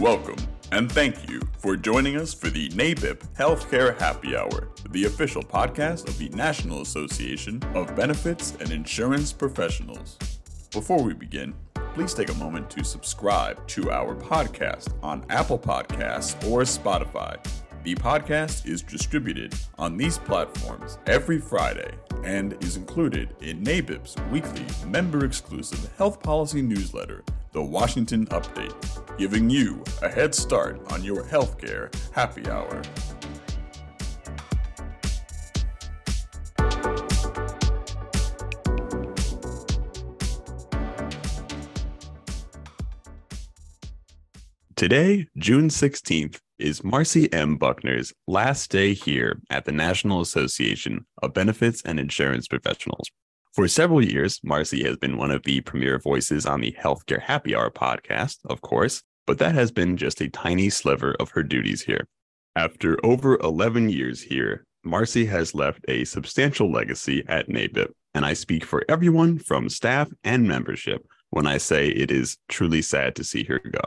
Welcome, and thank you for joining us for the NABIP Healthcare Happy Hour, the official podcast of the National Association of Benefits and Insurance Professionals. Before we begin, please take a moment to subscribe to our podcast on Apple Podcasts or Spotify. The podcast is distributed on these platforms every Friday and is included in NABIP's weekly member-exclusive health policy newsletter, The Washington Update, giving you a head start on your healthcare happy hour. Today, June 16th, is Marcy M. Buckner's last day here at the National Association of Benefits and Insurance Professionals. For several years, Marcy has been one of the premier voices on the Healthcare Happy Hour podcast, of course, but that has been just a tiny sliver of her duties here. After over 11 years here, Marcy has left a substantial legacy at NABIP, and I speak for everyone from staff and membership when I say it is truly sad to see her go.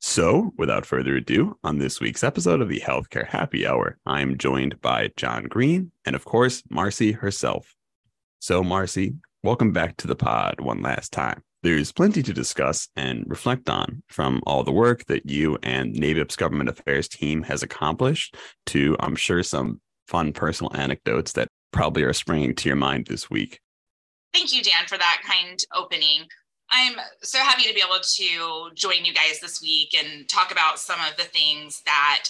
So, without further ado, on this week's episode of the Healthcare Happy Hour, I'm joined by John Green and, of course, Marcy herself. So, Marcy, welcome back to the pod one last time. There's plenty to discuss and reflect on, from all the work that you and NABIP's government affairs team has accomplished to, I'm sure, some fun personal anecdotes that probably are springing to your mind this week. Thank you, Dan, for that kind opening. I'm so happy to be able to join you guys this week and talk about some of the things that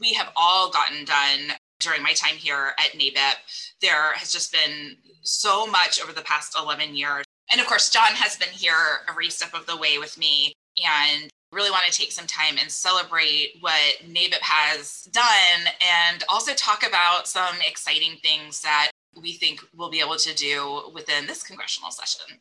we have all gotten done during my time here at NABIP. There has just been so much over the past 11 years. And of course, John has been here every step of the way with me, and really want to take some time and celebrate what NABIP has done and also talk about some exciting things that we think we'll be able to do within this congressional session.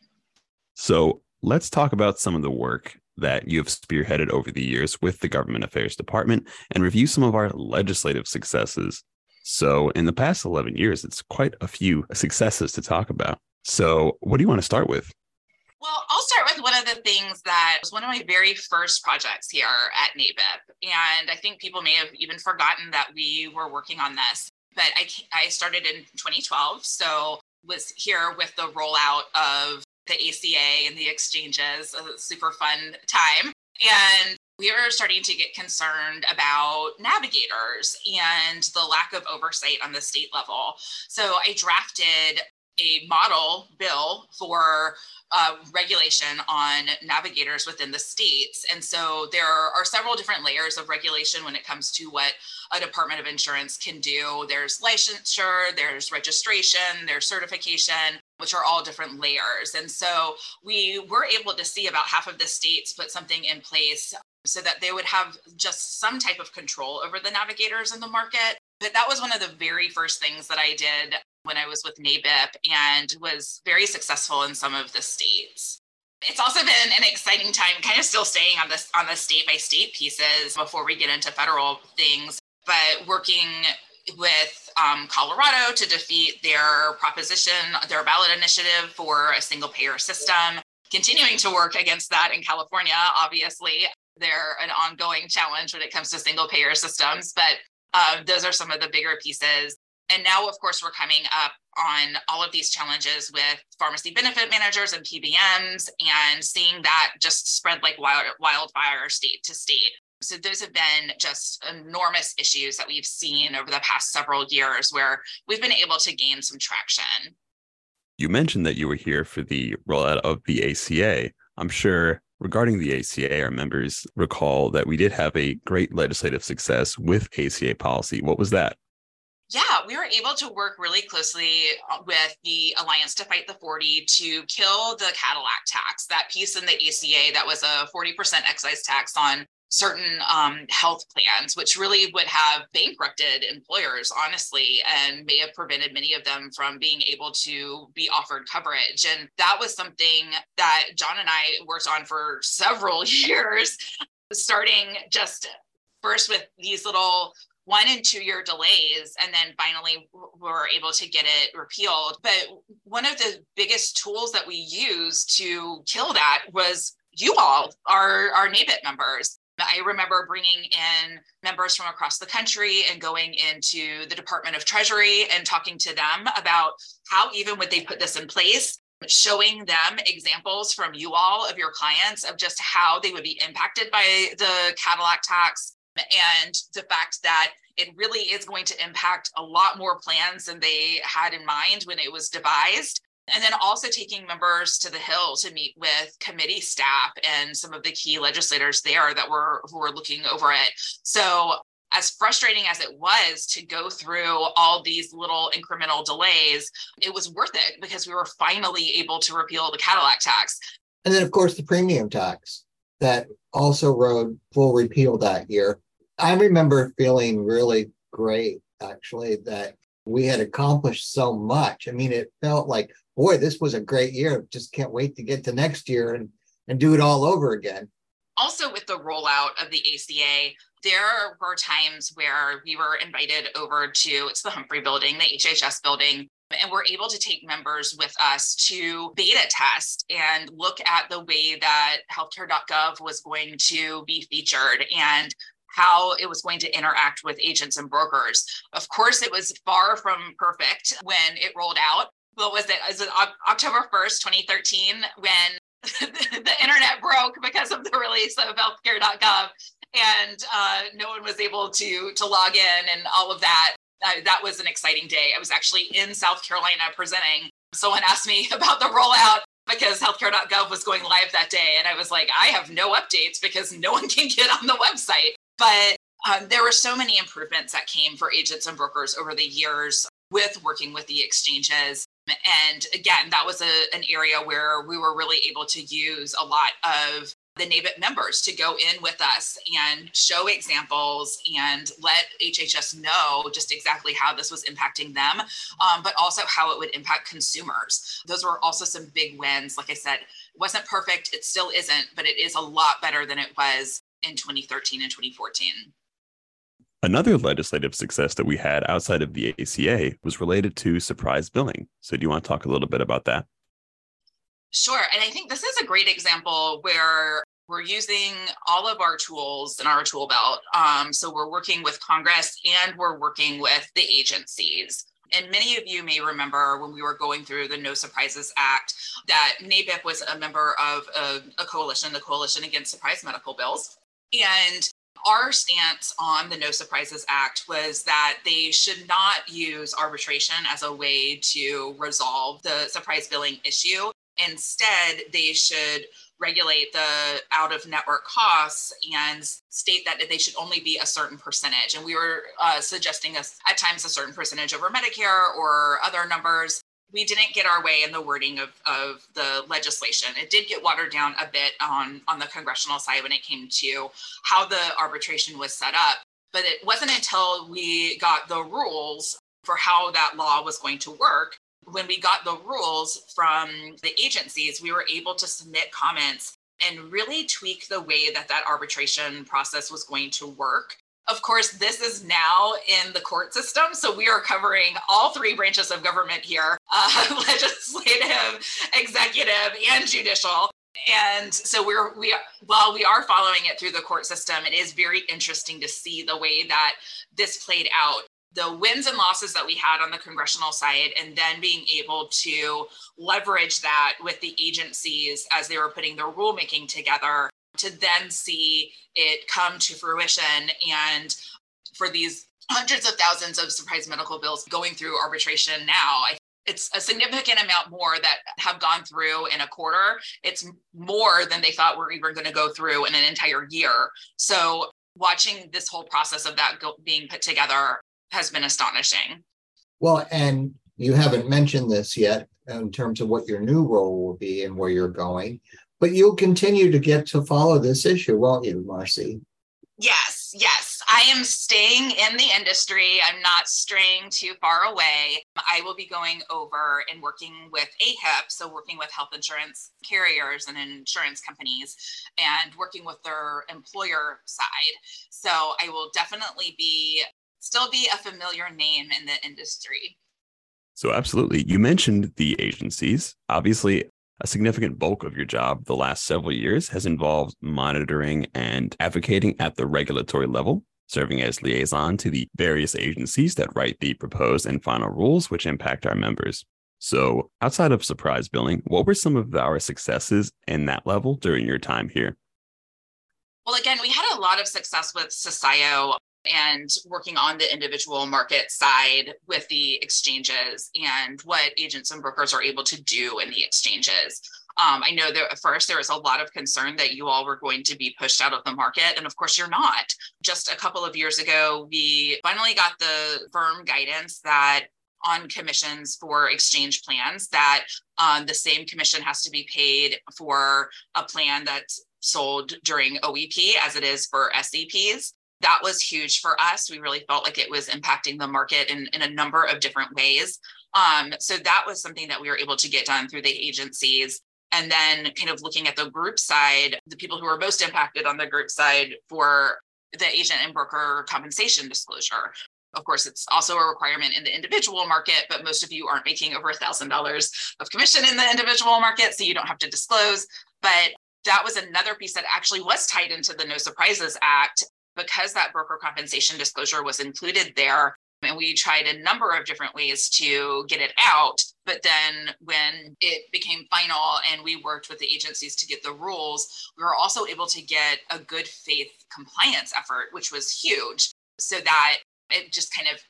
So let's talk about some of the work that you have spearheaded over the years with the Government Affairs Department and review some of our legislative successes. So in the past 11 years, it's quite a few successes to talk about. So what do you want to start with? Well, I'll start with one of the things that was one of my very first projects here at NABIP. And I think people may have even forgotten that we were working on this, but I started in 2012. So was here with the rollout of the ACA and the exchanges, a super fun time. And we were starting to get concerned about navigators and the lack of oversight on the state level. So I drafted a model bill for regulation on navigators within the states. And so there are several different layers of regulation when it comes to what a Department of Insurance can do. There's licensure, there's registration, there's certification, which are all different layers. And so we were able to see about half of the states put something in place so that they would have just some type of control over the navigators in the market. But that was one of the very first things that I did when I was with NABIP, and was very successful in some of the states. It's also been an exciting time, kind of still staying on this on the state by state pieces before we get into federal things, but working with Colorado to defeat their proposition, their ballot initiative for a single payer system, continuing to work against that in California. Obviously, they're an ongoing challenge when it comes to single payer systems, but those are some of the bigger pieces. And now, of course, we're coming up on all of these challenges with pharmacy benefit managers and PBMs, and seeing that just spread like wildfire state to state. So those have been just enormous issues that we've seen over the past several years where we've been able to gain some traction. You mentioned that you were here for the rollout of the ACA. I'm sure regarding the ACA, our members recall that we did have a great legislative success with ACA policy. What was that? Yeah, we were able to work really closely with the Alliance to Fight the 40 to kill the Cadillac tax, that piece in the ACA that was a 40% excise tax on certain health plans, which really would have bankrupted employers, honestly, and may have prevented many of them from being able to be offered coverage. And that was something that John and I worked on for several years, starting just first with these little 1 and 2 year delays, and then finally we're able to get it repealed. But one of the biggest tools that we used to kill that was you all, our NABIP members. I remember bringing in members from across the country and going into the Department of Treasury and talking to them about how even would they put this in place, showing them examples from you all of your clients of just how they would be impacted by the Cadillac tax and the fact that it really is going to impact a lot more plans than they had in mind when it was devised. And then also taking members to the Hill to meet with committee staff and some of the key legislators there that who were looking over it. So as frustrating as it was to go through all these little incremental delays, it was worth it because we were finally able to repeal the Cadillac tax. And then, of course, the premium tax that also rode full repeal that year. I remember feeling really great, actually, that we had accomplished so much. I mean, it felt like, boy, this was a great year. Just can't wait to get to next year and do it all over again. Also, with the rollout of the ACA, there were times where we were invited over to, it's the Humphrey Building, the HHS building, and we're able to take members with us to beta test and look at the way that healthcare.gov was going to be featured and how it was going to interact with agents and brokers. Of course, it was far from perfect when it rolled out. What was it? It was October 1st, 2013, when the internet broke because of the release of healthcare.gov, and no one was able to log in and all of that. That was an exciting day. I was actually in South Carolina presenting. Someone asked me about the rollout because healthcare.gov was going live that day. And I was like, I have no updates because no one can get on the website. But there were so many improvements that came for agents and brokers over the years with working with the exchanges. And again, that was an area where we were really able to use a lot of the NABIP members to go in with us and show examples and let HHS know just exactly how this was impacting them, but also how it would impact consumers. Those were also some big wins. Like I said, it wasn't perfect. It still isn't, but it is a lot better than it was in 2013 and 2014. Another legislative success that we had outside of the ACA was related to surprise billing. So do you want to talk a little bit about that? Sure. And I think this is a great example where we're using all of our tools in our tool belt. So we're working with Congress and we're working with the agencies. And many of you may remember when we were going through the No Surprises Act that NABIP was a member of a coalition, the Coalition Against Surprise Medical Bills. And our stance on the No Surprises Act was that they should not use arbitration as a way to resolve the surprise billing issue. Instead, they should regulate the out-of-network costs and state that they should only be a certain percentage. And we were suggesting at times a certain percentage over Medicare or other numbers. We didn't get our way in the wording of the legislation. It did get watered down a bit on the congressional side when it came to how the arbitration was set up. But it wasn't until we got the rules for how that law was going to work. When we got the rules from the agencies, we were able to submit comments and really tweak the way that arbitration process was going to work. Of course, this is now in the court system. So we are covering all three branches of government here, legislative, executive, and judicial. And so while we are following it through the court system, it is very interesting to see the way that this played out. The wins and losses that we had on the congressional side, and then being able to leverage that with the agencies as they were putting their rulemaking together to then see it come to fruition. And for these hundreds of thousands of surprise medical bills going through arbitration now, it's a significant amount more that have gone through in a quarter. It's more than they thought were even going to go through in an entire year. So watching this whole process of that being put together has been astonishing. Well, and you haven't mentioned this yet in terms of what your new role will be and where you're going, but you'll continue to get to follow this issue, won't you, Marcy? Yes. I am staying in the industry. I'm not straying too far away. I will be going over and working with AHIP, so working with health insurance carriers and insurance companies and working with their employer side. So I will definitely still be a familiar name in the industry. So absolutely. You mentioned the agencies. Obviously, a significant bulk of your job the last several years has involved monitoring and advocating at the regulatory level, serving as liaison to the various agencies that write the proposed and final rules which impact our members. So outside of surprise billing, what were some of our successes in that level during your time here? Well, again, we had a lot of success with Socio and working on the individual market side with the exchanges and what agents and brokers are able to do in the exchanges. I know that at first there was a lot of concern that you all were going to be pushed out of the market. And of course, you're not. Just a couple of years ago, we finally got the firm guidance that on commissions for exchange plans, that the same commission has to be paid for a plan that's sold during OEP as it is for SEPs. That was huge for us. We really felt like it was impacting the market in a number of different ways. So that was something that we were able to get done through the agencies. And then kind of looking at the group side, the people who were most impacted on the group side for the agent and broker compensation disclosure. Of course, it's also a requirement in the individual market, but most of you aren't making over $1,000 of commission in the individual market, so you don't have to disclose. But that was another piece that actually was tied into the No Surprises Act, because that broker compensation disclosure was included there. And we tried a number of different ways to get it out. But then when it became final and we worked with the agencies to get the rules, we were also able to get a good faith compliance effort, which was huge. So that it just kind of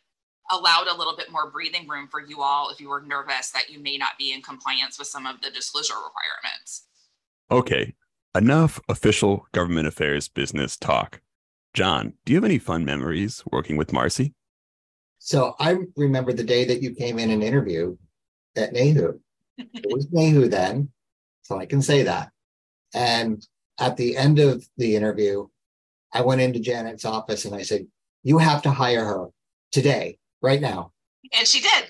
allowed a little bit more breathing room for you all if you were nervous that you may not be in compliance with some of the disclosure requirements. Okay, enough official government affairs business talk. John, do you have any fun memories working with Marcy? So I remember the day that you came in and interviewed at Nehu. It was Nehu then, so I can say that. And at the end of the interview, I went into Janet's office and I said, "You have to hire her today, right now." And she did.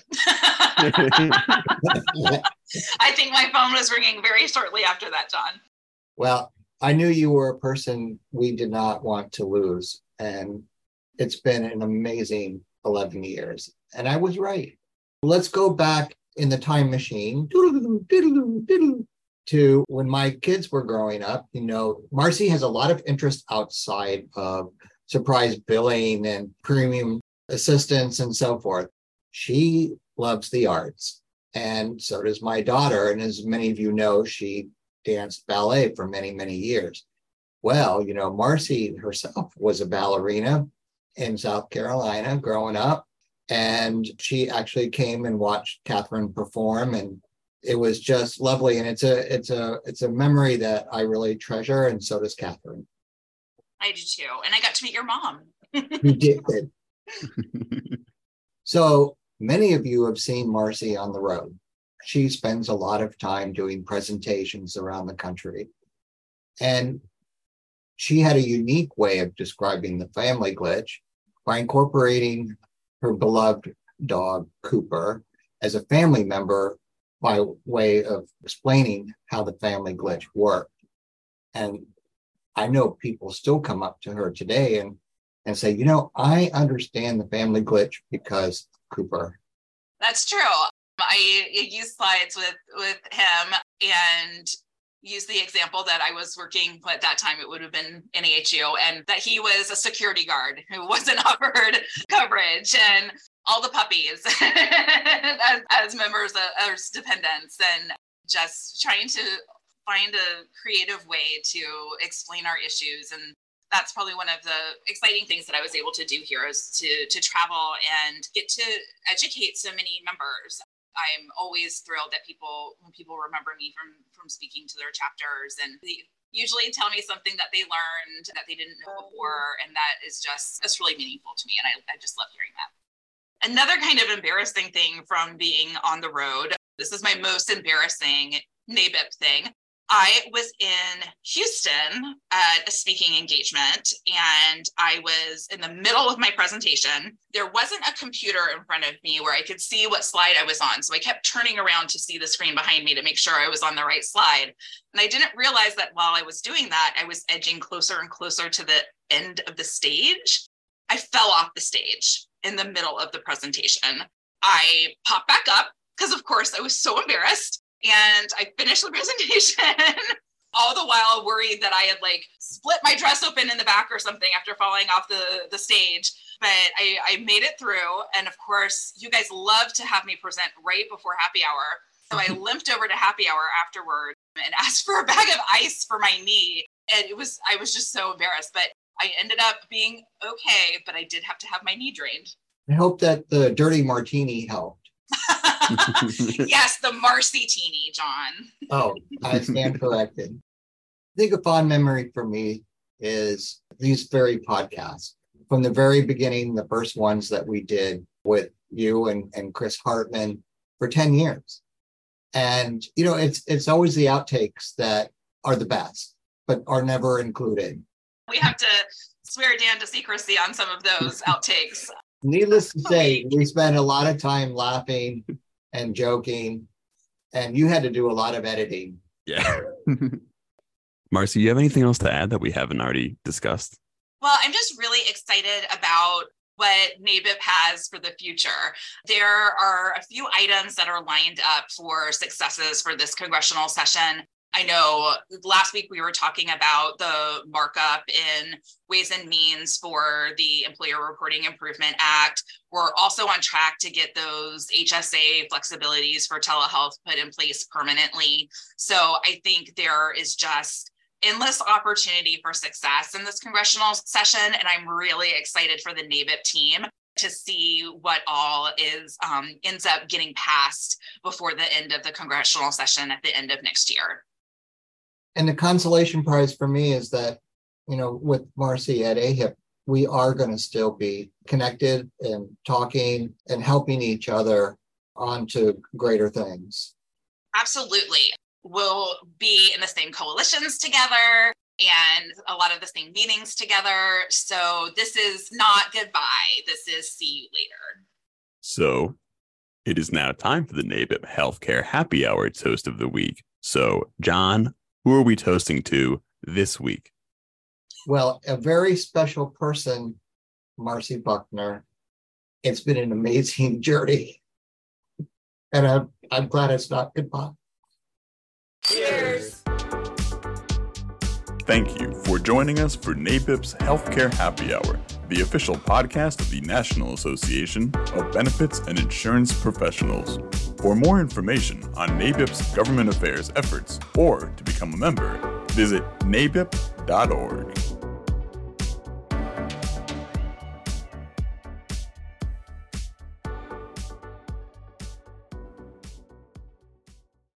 I think my phone was ringing very shortly after that, John. Well, I knew you were a person we did not want to lose. And it's been an amazing 11 years. And I was right. Let's go back in the time machine to when my kids were growing up. You know, Marcy has a lot of interest outside of surprise billing and premium assistance and so forth. She loves the arts, and so does my daughter. And as many of you know, she danced ballet for many, many years. Well, you know, Marcy herself was a ballerina in South Carolina growing up, and she actually came and watched Catherine perform, and it was just lovely. And it's a memory that I really treasure, and so does Catherine. I do too. And I got to meet your mom. You did. So many of you have seen Marcy on the road. She spends a lot of time doing presentations around the country. And she had a unique way of describing the family glitch by incorporating her beloved dog, Cooper, as a family member by way of explaining how the family glitch worked. And I know people still come up to her today and say, you know, I understand the family glitch because Cooper. That's true. I use slides with him and use the example that I was working at that time. It would have been NAHU, and that he was a security guard who wasn't offered coverage, and all the puppies as members of as dependents, and just trying to find a creative way to explain our issues. And that's probably one of the exciting things that I was able to do here, is to travel and get to educate so many members. I'm always thrilled that when people remember me from speaking to their chapters, and they usually tell me something that they learned that they didn't know before. And that's really meaningful to me. And I just love hearing that. Another kind of embarrassing thing from being on the road, this is my most embarrassing NABIP thing. I was in Houston at a speaking engagement, and I was in the middle of my presentation. There wasn't a computer in front of me where I could see what slide I was on. So I kept turning around to see the screen behind me to make sure I was on the right slide. And I didn't realize that while I was doing that, I was edging closer and closer to the end of the stage. I fell off the stage in the middle of the presentation. I popped back up because, of course, I was so embarrassed. And I finished the presentation, all the while worried that I had like split my dress open in the back or something after falling off the stage. But I made it through. And of course, you guys love to have me present right before happy hour. So I limped over to happy hour afterward and asked for a bag of ice for my knee. And I was just so embarrassed, but I ended up being okay, but I did have to have my knee drained. I hope that the dirty martini helped. Yes, the Marcy teeny, John. Oh, I stand corrected. I think a fond memory for me is these very podcasts. From the very beginning, the first ones that we did with you and Chris Hartman for 10 years. And, you know, it's always the outtakes that are the best, but are never included. We have to swear Dan to secrecy on some of those outtakes. Needless to say, we spent a lot of time laughing and joking, and you had to do a lot of editing. Yeah. Marcy, you have anything else to add that we haven't already discussed? Well, I'm just really excited about what NABIP has for the future. There are a few items that are lined up for successes for this congressional session. I know last week we were talking about the markup in Ways and Means for the Employer Reporting Improvement Act. We're also on track to get those HSA flexibilities for telehealth put in place permanently. So I think there is just endless opportunity for success in this congressional session. And I'm really excited for the NABIP team to see what all is ends up getting passed before the end of the congressional session at the end of next year. And the consolation prize for me is that, you know, with Marcy at AHIP, we are going to still be connected and talking and helping each other onto greater things. Absolutely. We'll be in the same coalitions together and a lot of the same meetings together. So this is not goodbye. This is see you later. So it is now time for the NABIP Healthcare Happy Hour Toast of the Week. So, John, who are we toasting to this week? Well, a very special person, Marcy Buckner. It's been an amazing journey. And I'm glad it's not goodbye. Cheers! Thank you for joining us for NABIP's Healthcare Happy Hour, the official podcast of the National Association of Benefits and Insurance Professionals. For more information on NABIP's government affairs efforts or to become a member, visit nabip.org.